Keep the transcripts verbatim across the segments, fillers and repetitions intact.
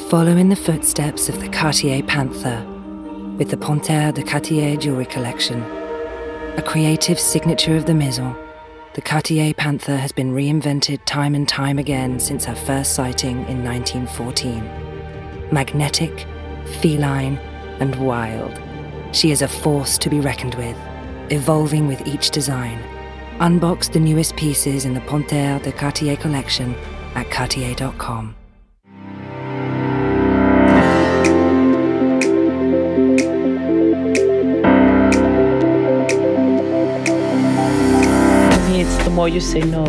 follow in the footsteps of the Cartier Panther with the Panthère de Cartier jewelry collection. A creative signature of the Maison, the Cartier Panther has been reinvented time and time again since her first sighting in nineteen fourteen. Magnetic, feline, and wild, she is a force to be reckoned with, evolving with each design. Unbox the newest pieces in the Panthère de Cartier collection at cartier dot com. The more you say no,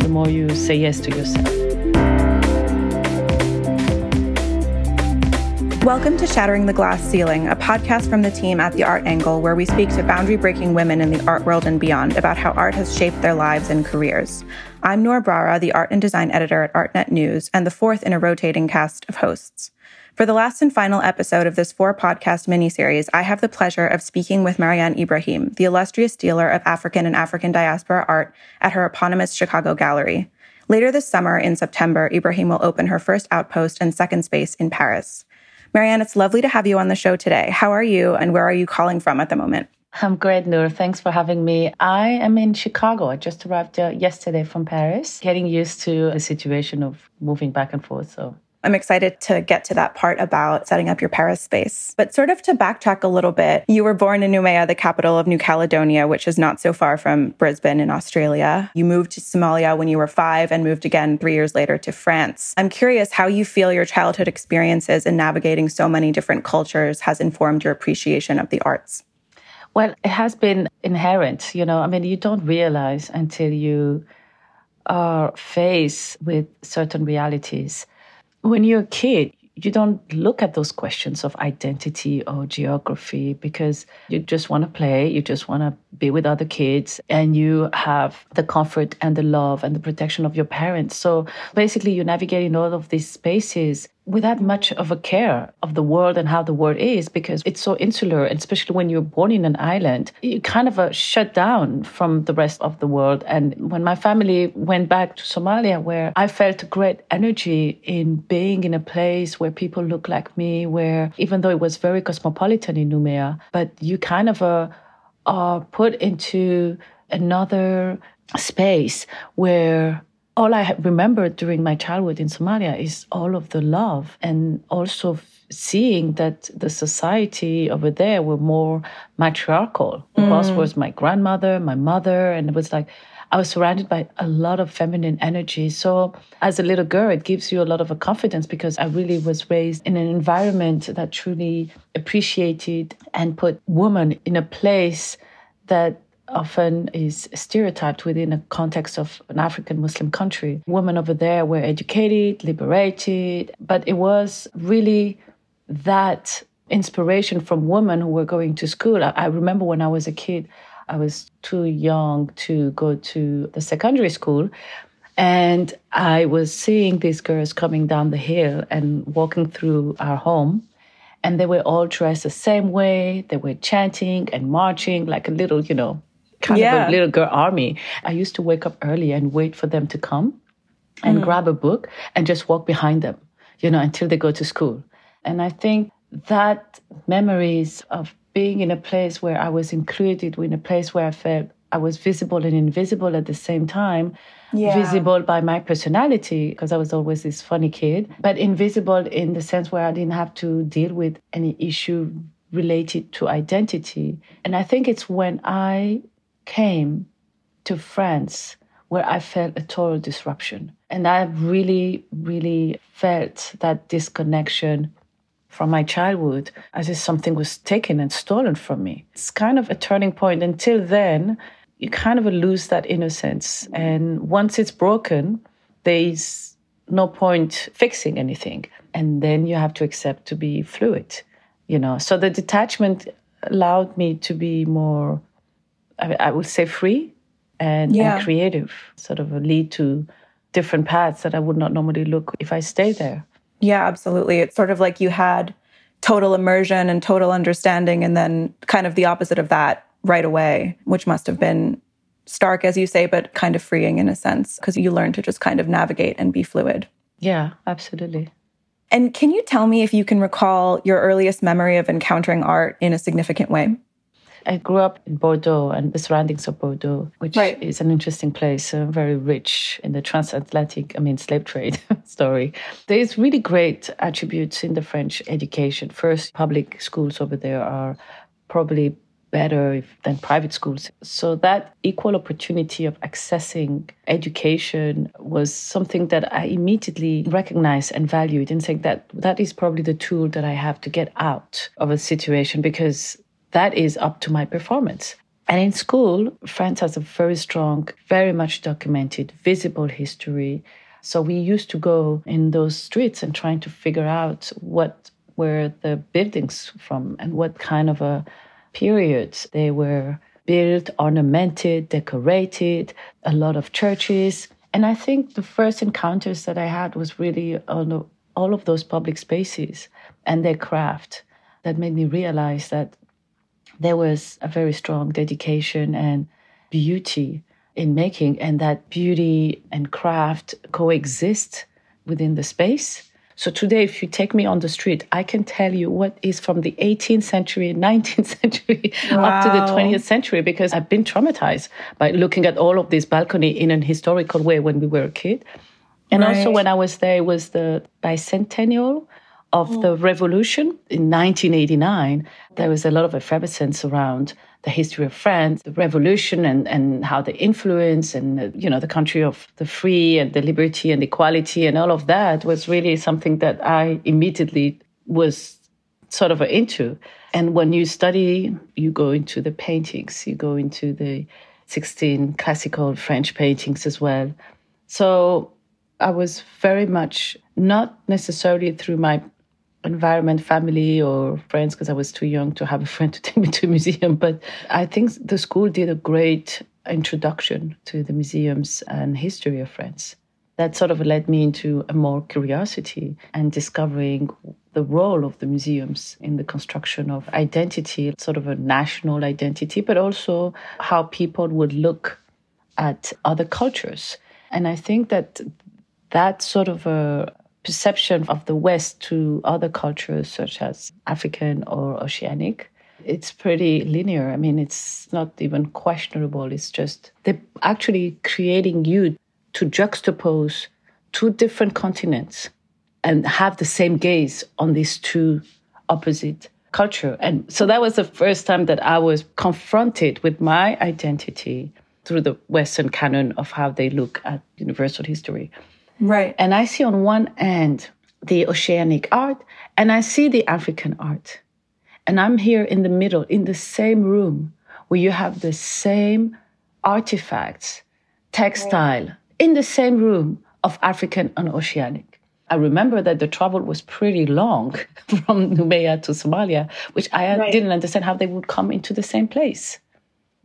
the more you say yes to yourself. Welcome to Shattering the Glass Ceiling, a podcast from the team at The Art Angle, where we speak to boundary-breaking women in the art world and beyond about how art has shaped their lives and careers. I'm Noor Brara, the art and design editor at Artnet News, and the fourth in a rotating cast of hosts. For the last and final episode of this four-podcast miniseries, I have the pleasure of speaking with Mariane Ibrahim, the illustrious dealer of African and African diaspora art at her eponymous Chicago gallery. Later this summer, in September, Ibrahim will open her first outpost and second space in Paris. Mariane, it's lovely to have you on the show today. How are you, and where are you calling from at the moment? I'm great, Noor. Thanks for having me. I am in Chicago. I just arrived yesterday from Paris, getting used to the situation of moving back and forth, so... I'm excited to get to that part about setting up your Paris space. But sort of to backtrack a little bit, you were born in Noumea, the capital of New Caledonia, which is not so far from Brisbane in Australia. You moved to Somalia when you were five and moved again three years later to France. I'm curious how you feel your childhood experiences in navigating so many different cultures has informed your appreciation of the arts. Well, it has been inherent, you know. I mean, you don't realize until you are faced with certain realities. When you're a kid, you don't look at those questions of identity or geography because you just want to play, you just want to be with other kids, and you have the comfort and the love and the protection of your parents. So basically, you navigate in all of these spaces without much of a care of the world and how the world is because it's so insular, and especially when you're born in an island, you kind of are shut down from the rest of the world. And when my family went back to Somalia, where I felt great energy in being in a place where people look like me, where even though it was very cosmopolitan in Noumea, but you kind of are, are put into another space where... All I remember during my childhood in Somalia is all of the love, and also seeing that the society over there were more matriarchal. Mm. The boss was my grandmother, my mother, and it was like I was surrounded by a lot of feminine energy. So as a little girl, it gives you a lot of a confidence because I really was raised in an environment that truly appreciated and put women in a place that often is stereotyped within a context of an African Muslim country. Women over there were educated, liberated, but it was really that inspiration from women who were going to school. I, I remember when I was a kid, I was too young to go to the secondary school, and I was seeing these girls coming down the hill and walking through our home. And they were all dressed the same way. They were chanting and marching like a little, you know, kind yeah. of a little girl army. I used to wake up early and wait for them to come and mm. grab a book and just walk behind them, you know, until they go to school. And I think that memories of being in a place where I was included, in a place where I felt I was visible and invisible at the same time, yeah. visible by my personality, because I was always this funny kid, but invisible in the sense where I didn't have to deal with any issue related to identity. And I think it's when I came to France where I felt a total disruption. And I really, really felt that disconnection from my childhood, as if something was taken and stolen from me. It's kind of a turning point. Until then, you kind of lose that innocence. And once it's broken, there's no point fixing anything. And then you have to accept to be fluid, you know. So the detachment allowed me to be more, I, I would say, free and, yeah. and creative, sort of lead to different paths that I would not normally look if I stayed there. Yeah, absolutely. It's sort of like you had total immersion and total understanding, and then kind of the opposite of that right away, which must have been stark, as you say, but kind of freeing in a sense, because you learn to just kind of navigate and be fluid. Yeah, absolutely. And can you tell me if you can recall your earliest memory of encountering art in a significant way? I grew up in Bordeaux and the surroundings of Bordeaux, which right. is an interesting place, uh, very rich in the transatlantic, I mean, slave trade story. There is really great attributes in the French education. First, public schools over there are probably better if, than private schools. So that equal opportunity of accessing education was something that I immediately recognized and valued and think that that is probably the tool that I have to get out of a situation because that is up to my performance. And in school, France has a very strong, very much documented, visible history. So we used to go in those streets and trying to figure out what were the buildings from and what kind of a period they were built, ornamented, decorated, a lot of churches. And I think the first encounters that I had was really on all of those public spaces and their craft that made me realize that there was a very strong dedication and beauty in making, and that beauty and craft coexist within the space. So today, if you take me on the street, I can tell you what is from the eighteenth century, nineteenth century, wow. up to the twentieth century, because I've been traumatized by looking at all of this balcony in an historical way when we were a kid. And right. also when I was there, it was the bicentennial of the revolution in nineteen eighty-nine, there was a lot of effervescence around the history of France, the revolution and, and how they influenced and, you know, the country of the free and the liberty and equality and all of that was really something that I immediately was sort of into. And when you study, you go into the paintings, you go into the sixteen classical French paintings as well. So I was very much, not necessarily through my environment, family or friends, because I was too young to have a friend to take me to a museum. But I think the school did a great introduction to the museums and history of France. That sort of led me into a more curiosity and discovering the role of the museums in the construction of identity, sort of a national identity, but also how people would look at other cultures. And I think that that sort of a perception of the West to other cultures such as African or Oceanic, it's pretty linear. I mean, it's not even questionable. It's just they're actually creating you to juxtapose two different continents and have the same gaze on these two opposite cultures. And so that was the first time that I was confronted with my identity through the Western canon of how they look at universal history. Right. And I see on one end the oceanic art and I see the African art. And I'm here in the middle, in the same room where you have the same artifacts, textile, right. in the same room of African and Oceanic. I remember that the travel was pretty long from Noumea to Somalia, which I right. didn't understand how they would come into the same place.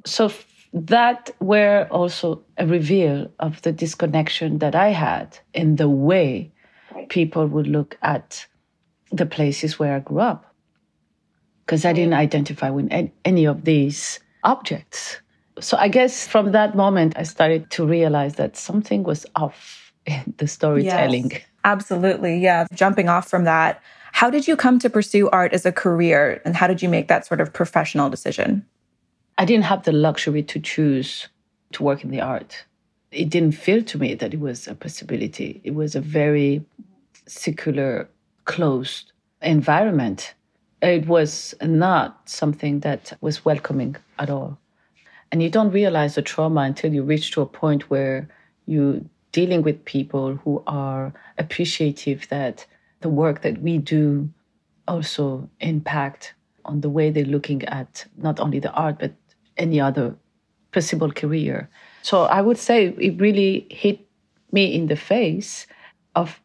So that were also a reveal of the disconnection that I had in the way right. people would look at the places where I grew up. Because I didn't identify with any of these objects. So I guess from that moment, I started to realize that something was off in the storytelling. Yes, absolutely, yeah. Jumping off from that, how did you come to pursue art as a career? And how did you make that sort of professional decision? I didn't have the luxury to choose to work in the art. It didn't feel to me that it was a possibility. It was a very secular, closed environment. It was not something that was welcoming at all. And you don't realize the trauma until you reach to a point where you're dealing with people who are appreciative that the work that we do also impact on the way they're looking at not only the art, but any other possible career. So I would say it really hit me in the face of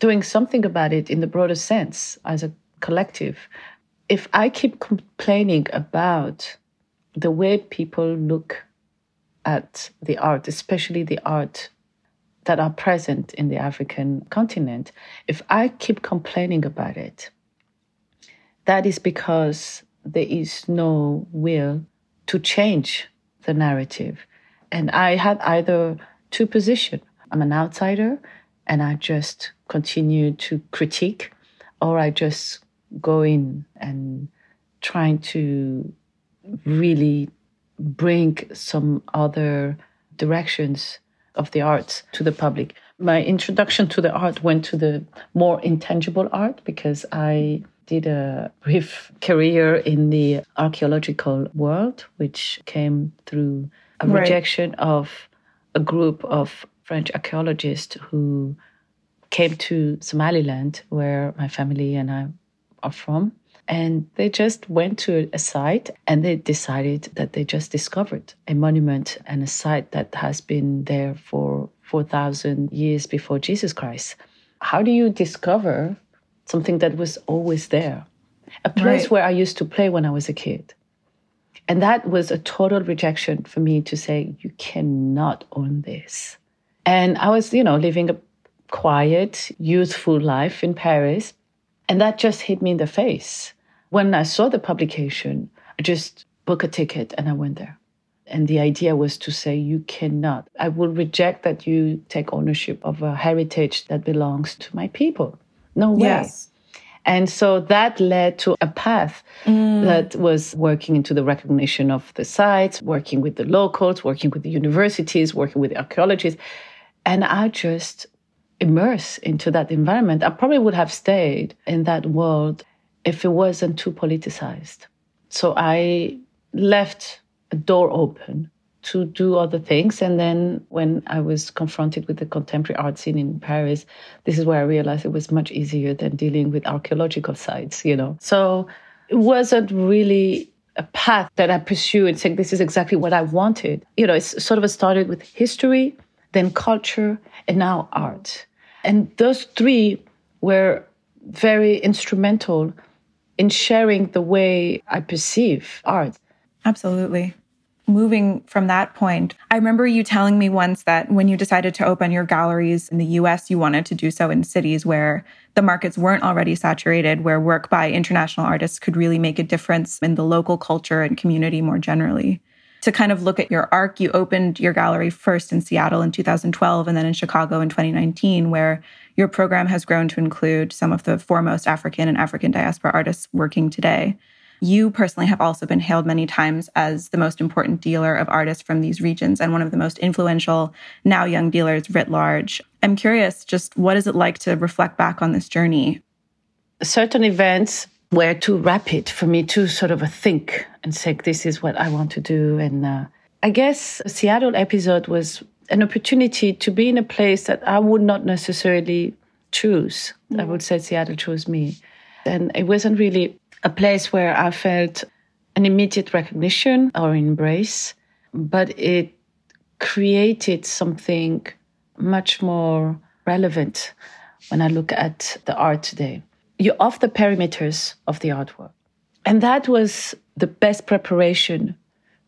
doing something about it in the broader sense as a collective. If I keep complaining about the way people look at the art, especially the art that are present in the African continent, if I keep complaining about it, that is because there is no will to change the narrative. And I had either two positions. I'm an outsider and I just continue to critique or I just go in and trying to really bring some other directions of the arts to the public. My introduction to the art went to the more intangible art because I did a brief career in the archaeological world, which came through a right. rejection of a group of French archaeologists who came to Somaliland, where my family and I are from. And they just went to a site and they decided that they just discovered a monument and a site that has been there for four thousand years before Jesus Christ. How do you discover something that was always there? A place right. where I used to play when I was a kid. And that was a total rejection for me to say, you cannot own this. And I was, you know, living a quiet, youthful life in Paris. And that just hit me in the face. When I saw the publication, I just booked a ticket and I went there. And the idea was to say, you cannot. I will reject that you take ownership of a heritage that belongs to my people. No way. Yes. And so that led to a path mm. that was working into the recognition of the sites, working with the locals, working with the universities, working with the archaeologists. And I just immerse into that environment. I probably would have stayed in that world if it wasn't too politicized. So I left a door open to do other things. And then when I was confronted with the contemporary art scene in Paris, this is where I realized it was much easier than dealing with archaeological sites, you know. So it wasn't really a path that I pursued and saying this is exactly what I wanted. You know, it's sort of started with history, then culture, and now art. And those three were very instrumental in sharing the way I perceive art. Absolutely. Moving from that point, I remember you telling me once that when you decided to open your galleries in the U S, you wanted to do so in cities where the markets weren't already saturated, where work by international artists could really make a difference in the local culture and community more generally. To kind of look at your arc, you opened your gallery first in Seattle in two thousand twelve and then in Chicago in twenty nineteen, where your program has grown to include some of the foremost African and African diaspora artists working today. You personally have also been hailed many times as the most important dealer of artists from these regions and one of the most influential now young dealers writ large. I'm curious, just what is it like to reflect back on this journey? Certain events were too rapid for me to sort of think and say, this is what I want to do. And uh, I guess the Seattle episode was an opportunity to be in a place that I would not necessarily choose. Mm. I would say Seattle chose me. And it wasn't really a place where I felt an immediate recognition or embrace, but it created something much more relevant when I look at the art today. You're off the perimeters of the artwork. And that was the best preparation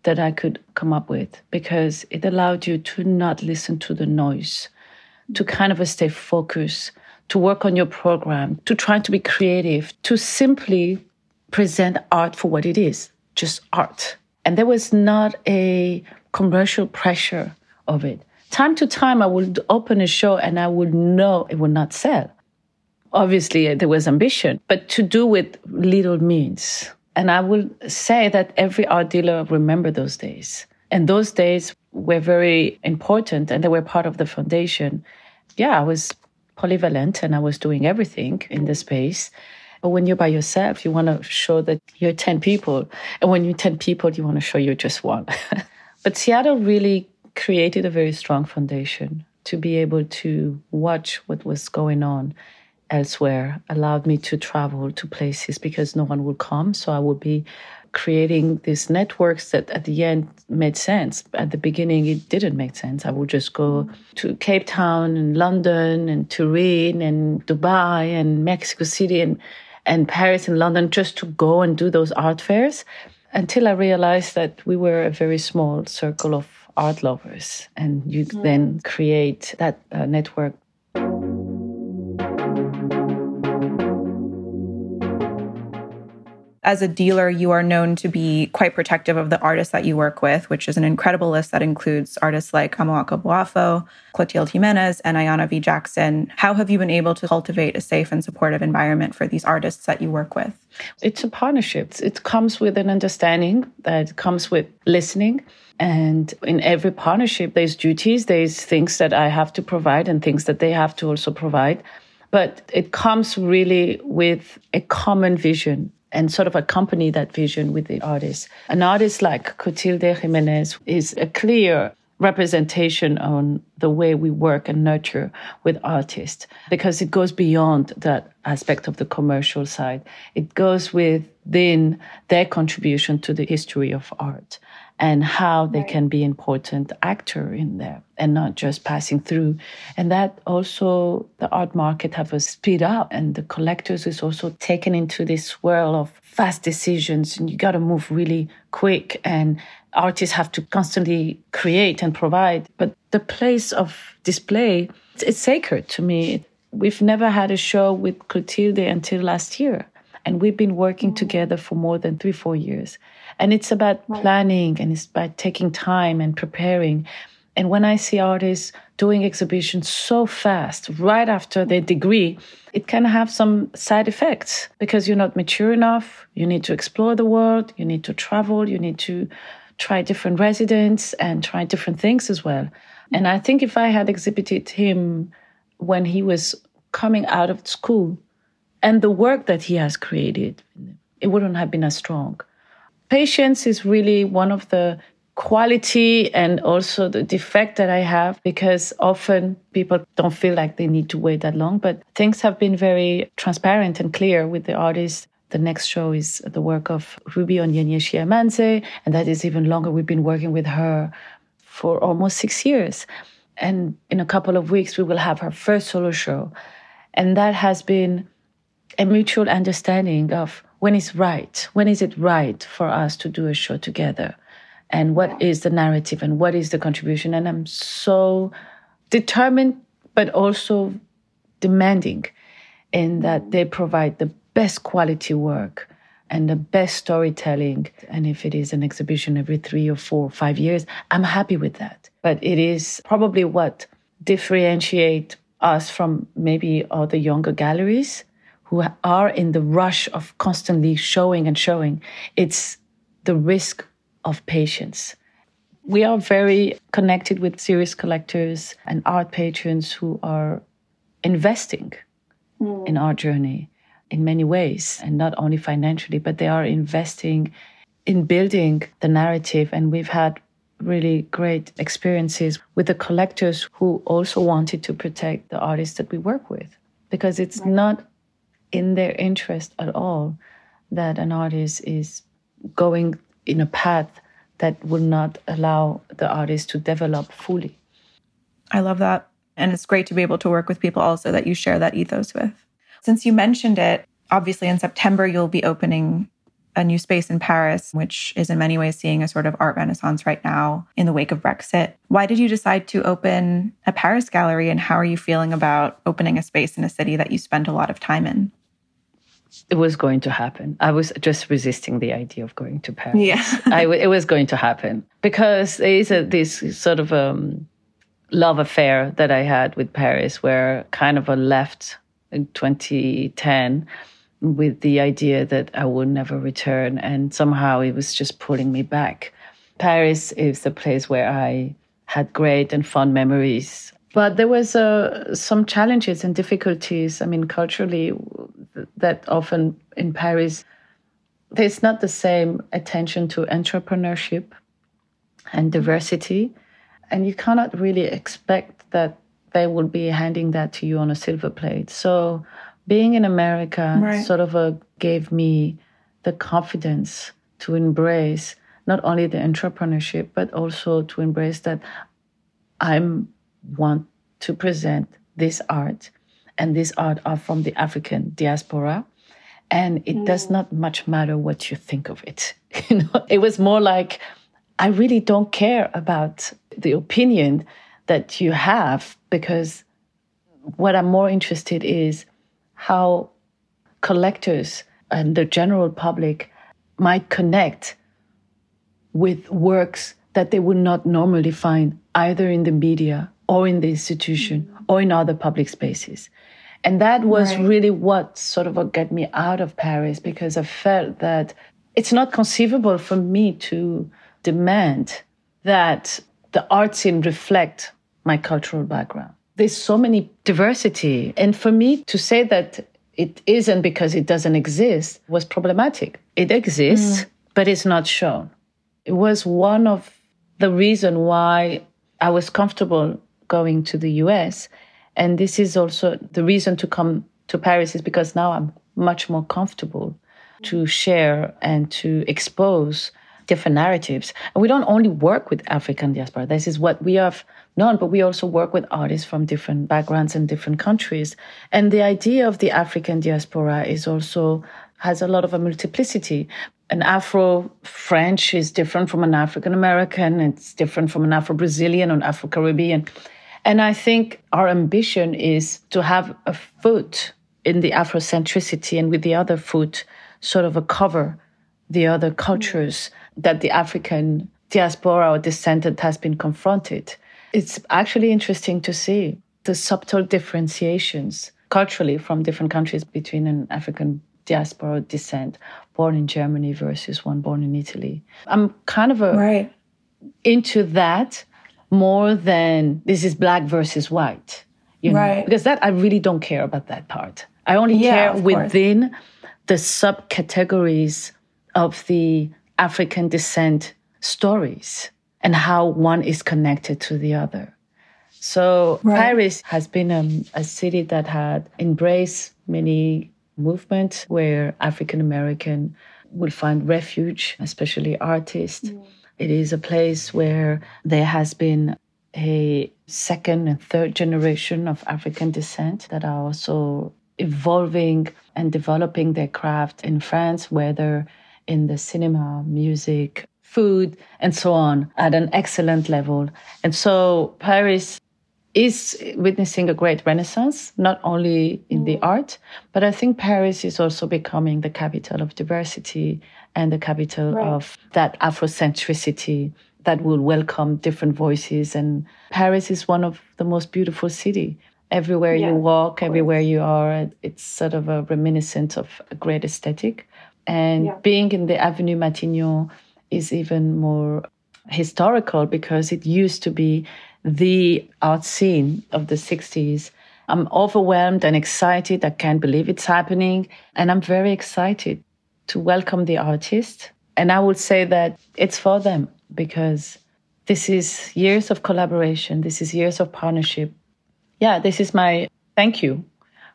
that I could come up with because it allowed you to not listen to the noise, to kind of stay focused, to work on your program, to try to be creative, to simply present art for what it is, just art. And there was not a commercial pressure of it. Time to time, I would open a show and I would know it would not sell. Obviously, there was ambition, but to do with little means. And I will say that every art dealer remember those days. And those days were very important and they were part of the foundation. Yeah, I was polyvalent and I was doing everything in the space. But when you're by yourself, you want to show that you're ten people. And when you're ten people, you want to show you're just one. But Seattle really created a very strong foundation to be able to watch what was going on elsewhere, allowed me to travel to places because no one would come. So I would be creating these networks that at the end made sense. At the beginning, it didn't make sense. I would just go to Cape Town and London and Turin and Dubai and Mexico City and, and Paris and London just to go and do those art fairs until I realized that we were a very small circle of art lovers. And you mm-hmm. then create that uh, network. As a dealer, you are known to be quite protective of the artists that you work with, which is an incredible list that includes artists like Amoako Boafo, Clotilde Jiménez, and Ayana V. Jackson. How have you been able to cultivate a safe and supportive environment for these artists that you work with? It's a partnership. It comes with an understanding that comes with listening. And in every partnership, there's duties, there's things that I have to provide and things that they have to also provide. But it comes really with a common vision and sort of accompany that vision with the artist. An artist like Clotilde Jiménez is a clear representation on the way we work and nurture with artists, because it goes beyond that aspect of the commercial side. It goes within their contribution to the history of art and how they can be important actor in there and not just passing through. And that also the art market have a speed up, and the collectors is also taken into this swirl of fast decisions, and you got to move really quick, and artists have to constantly create and provide. But the place of display, it's sacred to me. We've never had a show with Clotilde until last year. And we've been working together for more than three, four years. And it's about planning, and it's about taking time and preparing. And when I see artists doing exhibitions so fast, right after their degree, it can have some side effects because you're not mature enough. You need to explore the world. You need to travel. You need to try different residents and try different things as well. And I think if I had exhibited him when he was coming out of school, and the work that he has created, it wouldn't have been as strong. Patience is really one of the quality and also the defect that I have, because often people don't feel like they need to wait that long, but things have been very transparent and clear with the artist. The next show is the work of Ruby Onyinyechi Amanze, and that is even longer. We've been working with her for almost six years. And in a couple of weeks, we will have her first solo show. And that has been a mutual understanding of when is right, when is it right for us to do a show together, and what is the narrative and what is the contribution. And I'm so determined, but also demanding in that they provide the best quality work and the best storytelling. And if it is an exhibition every three or four or five years, I'm happy with that. But it is probably what differentiates us from maybe other younger galleries who are in the rush of constantly showing and showing. It's the risk of patience. We are very connected with serious collectors and art patrons who are investing mm. in our journey in many ways, and not only financially, but they are investing in building the narrative. And we've had really great experiences with the collectors who also wanted to protect the artists that we work with, because it's right. not in their interest at all that an artist is going in a path that will not allow the artist to develop fully. I love that. And it's great to be able to work with people also that you share that ethos with. Since you mentioned it, obviously in September, you'll be opening a new space in Paris, which is in many ways seeing a sort of art renaissance right now in the wake of Brexit. Why did you decide to open a Paris gallery, and how are you feeling about opening a space in a city that you spend a lot of time in? It was going to happen. I was just resisting the idea of going to Paris. Yeah. I w- it was going to happen because there is a, this sort of um, love affair that I had with Paris, where kind of I left in twenty ten with the idea that I would never return. And somehow it was just pulling me back. Paris is the place where I had great and fond memories. But there was uh, some challenges and difficulties. I mean, culturally, that often in Paris, there's not the same attention to entrepreneurship and diversity. And you cannot really expect that they will be handing that to you on a silver plate. So being in America right. sort of uh, gave me the confidence to embrace not only the entrepreneurship, but also to embrace that I want to present this art. And this art are from the African diaspora. And it mm. does not much matter what you think of it. You know, it was more like, I really don't care about the opinion that you have, because what I'm more interested is how collectors and the general public might connect with works that they would not normally find either in the media or in the institution or in other public spaces. And that was right. really what sort of got me out of Paris, because I felt that it's not conceivable for me to demand that the art scene reflect my cultural background. There's so many diversity. And for me to say that it isn't because it doesn't exist was problematic. It exists, mm. but it's not shown. It was one of the reasons why I was comfortable going to the U S. And this is also the reason to come to Paris, is because now I'm much more comfortable to share and to expose different narratives. And we don't only work with African diaspora. This is what we have known, but we also work with artists from different backgrounds and different countries. And the idea of the African diaspora is also has a lot of a multiplicity. An Afro-French is different from an African-American. It's different from an Afro-Brazilian or an Afro-Caribbean. And I think our ambition is to have a foot in the Afrocentricity, and with the other foot sort of a cover the other cultures that the African diaspora or descendant has been confronted. It's actually interesting to see the subtle differentiations culturally from different countries between an African diaspora descent born in Germany versus one born in Italy. I'm kind of a, right. into that more than this is black versus white, you right. know, because that I really don't care about that part. I only yeah, care within course. the subcategories of the African descent stories and how one is connected to the other. So right. Paris has been um, a city that had embraced many movements where African American would find refuge, especially artists. Mm. It is a place where there has been a second and third generation of African descent that are also evolving and developing their craft in France, whether in the cinema, music, food, and so on, at an excellent level. And so Paris is witnessing a great renaissance, not only in mm. the art, but I think Paris is also becoming the capital of diversity and the capital right. of that Afrocentricity that will welcome different voices. And Paris is one of the most beautiful cities. Everywhere yeah, you walk, everywhere you are, it's sort of a reminiscent of a great aesthetic. And yeah. being in the Avenue Matignon is even more historical, because it used to be the art scene of the sixties. I'm overwhelmed and excited. I can't believe it's happening. And I'm very excited to welcome the artists. And I would say that it's for them, because this is years of collaboration. This is years of partnership. Yeah, this is my thank you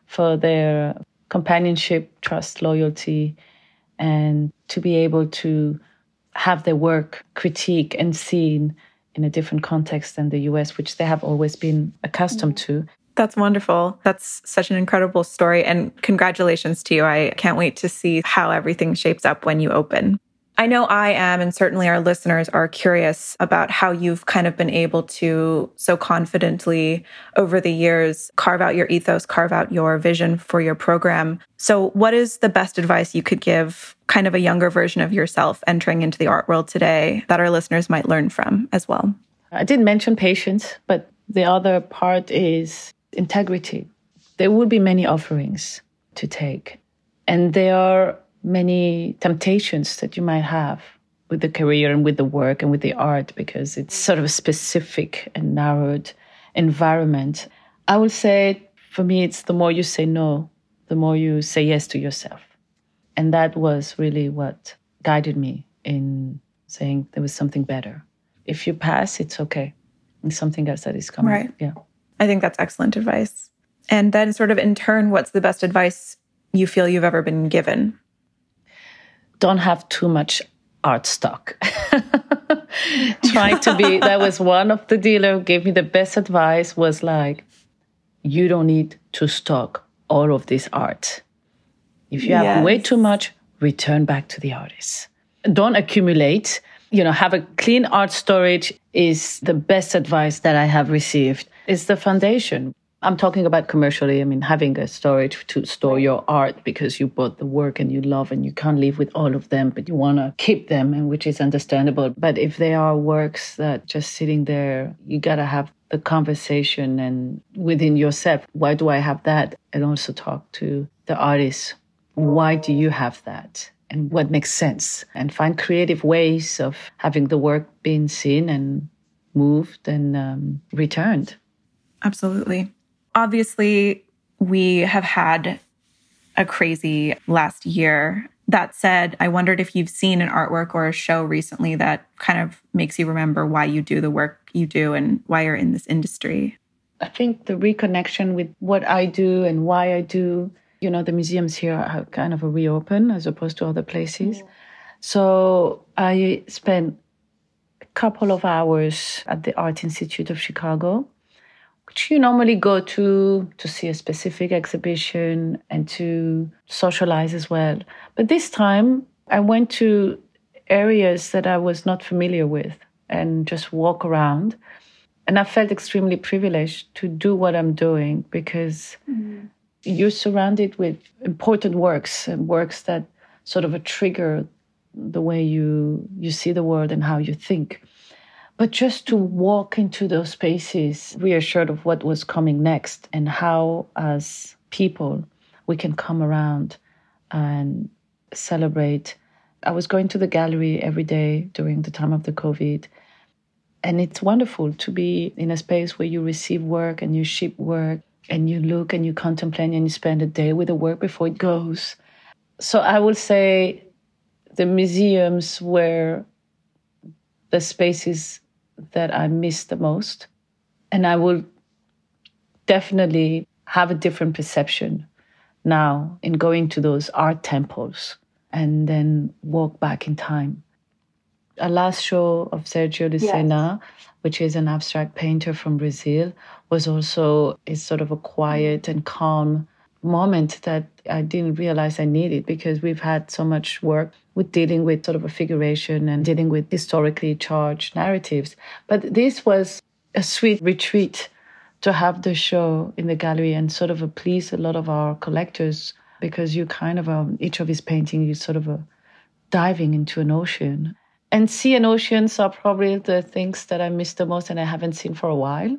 for their companionship, trust, loyalty, and to be able to have their work critiqued and seen in a different context than the U S, which they have always been accustomed to. That's wonderful. That's such an incredible story. And congratulations to you. I can't wait to see how everything shapes up when you open. I know I am, and certainly our listeners are curious about how you've kind of been able to so confidently over the years carve out your ethos, carve out your vision for your program. So what is the best advice you could give kind of a younger version of yourself entering into the art world today that our listeners might learn from as well? I did mention patience, but the other part is integrity. There will be many offerings to take, and there are many temptations that you might have with the career and with the work and with the art, because it's sort of a specific and narrowed environment. I would say, for me, it's the more you say no, the more you say yes to yourself. And that was really what guided me in saying there was something better. If you pass, it's okay. It's something else that is coming. Right. Yeah. I think that's excellent advice. And then sort of in turn, what's the best advice you feel you've ever been given? Don't have too much art stock. Trying to be, that was one of the dealers who gave me the best advice, was like, you don't need to stock all of this art. If you have yes. way too much, return back to the artists. Don't accumulate. You know, have a clean art storage is the best advice that I have received. It's the foundation. I'm talking about commercially. I mean, having a storage to store your art because you bought the work and you love and you can't live with all of them, but you want to keep them, and which is understandable. But if they are works that just sitting there, you got to have the conversation and within yourself. Why do I have that? And also talk to the artists. Why do you have that? And what makes sense? And find creative ways of having the work being seen and moved and um, returned. Absolutely. Obviously, we have had a crazy last year. That said, I wondered if you've seen an artwork or a show recently that kind of makes you remember why you do the work you do and why you're in this industry. I think the reconnection with what I do and why I do, you know, the museums here are kind of a reopen as opposed to other places. Mm. So I spent a couple of hours at the Art Institute of Chicago, which you normally go to to see a specific exhibition and to socialize as well. But this time I went to areas that I was not familiar with and just walk around. And I felt extremely privileged to do what I'm doing because mm-hmm. you're surrounded with important works and works that sort of trigger the way you, you see the world and how you think. But just to walk into those spaces, reassured of what was coming next and how, as people, we can come around and celebrate. I was going to the gallery every day during the time of the COVID. And it's wonderful to be in a space where you receive work and you ship work and you look and you contemplate and you spend a day with the work before it goes. So I will say the museums were the spaces that I miss the most. And I will definitely have a different perception now in going to those art temples and then walk back in time. A last show of Sergio Lucena, yes. which is an abstract painter from Brazil, was also is sort of a quiet and calm moment that I didn't realize I needed because we've had so much work with dealing with sort of a figuration and dealing with historically charged narratives. But this was a sweet retreat to have the show in the gallery and sort of please a lot of our collectors because you kind of, um, each of his paintings, you sort of uh, diving into an ocean. And sea and oceans are probably the things that I miss the most and I haven't seen for a while.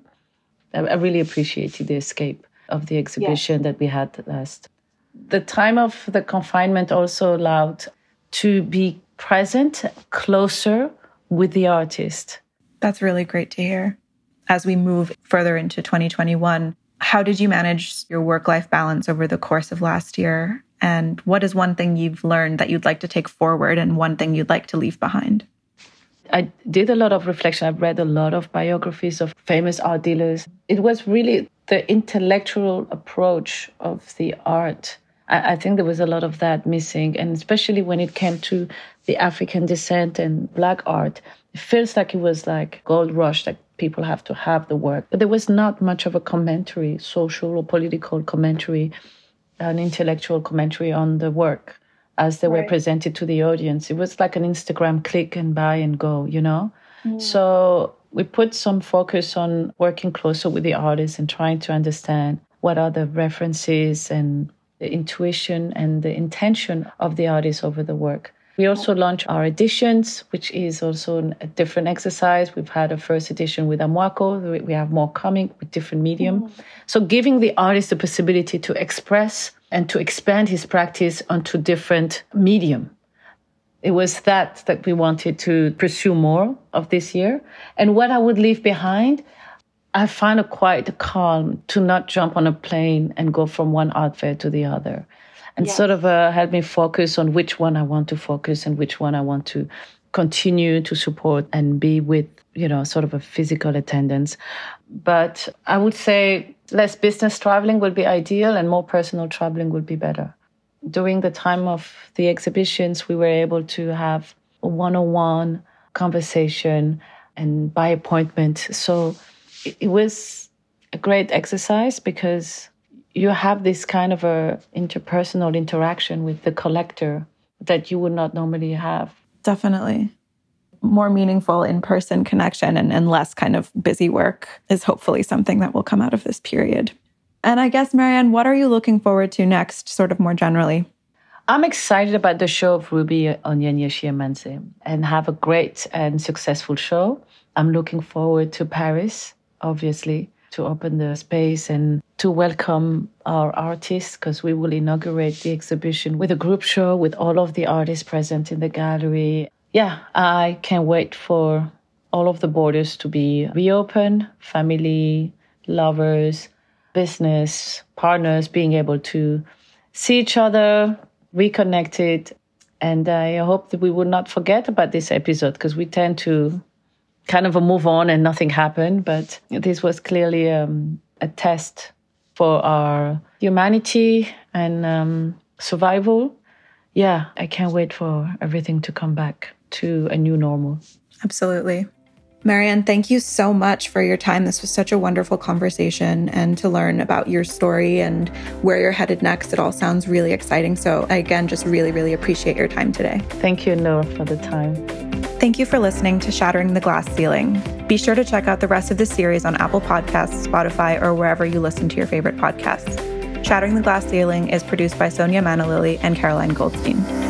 I, I really appreciated the escape of the exhibition yeah. that we had last. The time of the confinement also allowed to be present, closer with the artist. That's really great to hear. As we move further into twenty twenty-one, how did you manage your work-life balance over the course of last year? And what is one thing you've learned that you'd like to take forward and one thing you'd like to leave behind? I did a lot of reflection. I've read a lot of biographies of famous art dealers. It was really the intellectual approach of the art. I, I think there was a lot of that missing. And especially when it came to the African descent and Black art, it feels like it was like gold rush, like people have to have the work. But there was not much of a commentary, social or political commentary, an intellectual commentary on the work as they right. were presented to the audience. It was like an Instagram click and buy and go, you know? Mm. So we put some focus on working closer with the artists and trying to understand what are the references and the intuition and the intention of the artists over the work. We also launched our editions, which is also a different exercise. We've had a first edition with Amoako. We have more coming with different medium. Mm. So giving the artist the possibility to express and to expand his practice onto different medium. It was that that we wanted to pursue more of this year. And what I would leave behind, I find it quite calm to not jump on a plane and go from one art fair to the other. And yes. sort of uh, help me focus on which one I want to focus and which one I want to continue to support and be with, you know, sort of a physical attendance. But I would say less business traveling would be ideal and more personal traveling would be better. During the time of the exhibitions, we were able to have a one-on-one conversation and by appointment. So it was a great exercise because you have this kind of a interpersonal interaction with the collector that you would not normally have. Definitely. More meaningful in-person connection and, and less kind of busy work is hopefully something that will come out of this period. And I guess, Marianne, what are you looking forward to next, sort of more generally? I'm excited about the show of Ruby Onyinyechi Amanze and have a great and successful show. I'm looking forward to Paris, obviously, to open the space and to welcome our artists, because we will inaugurate the exhibition with a group show with all of the artists present in the gallery. Yeah, I can't wait for all of the borders to be reopened, family, lovers, business, partners, being able to see each other, reconnect it. And I hope that we will not forget about this episode, because we tend to kind of move on and nothing happened. But this was clearly um, a test for our humanity and um, survival. Yeah, I can't wait for everything to come back to a new normal. Absolutely. Marianne, thank you so much for your time. This was such a wonderful conversation, and to learn about your story and where you're headed next, it all sounds really exciting. So I, again, just really, really appreciate your time today. Thank you, Noor, for the time. Thank you for listening to Shattering the Glass Ceiling. Be sure to check out the rest of the series on Apple Podcasts, Spotify, or wherever you listen to your favorite podcasts. Shattering the Glass Ceiling is produced by Sonia Manalili and Caroline Goldstein.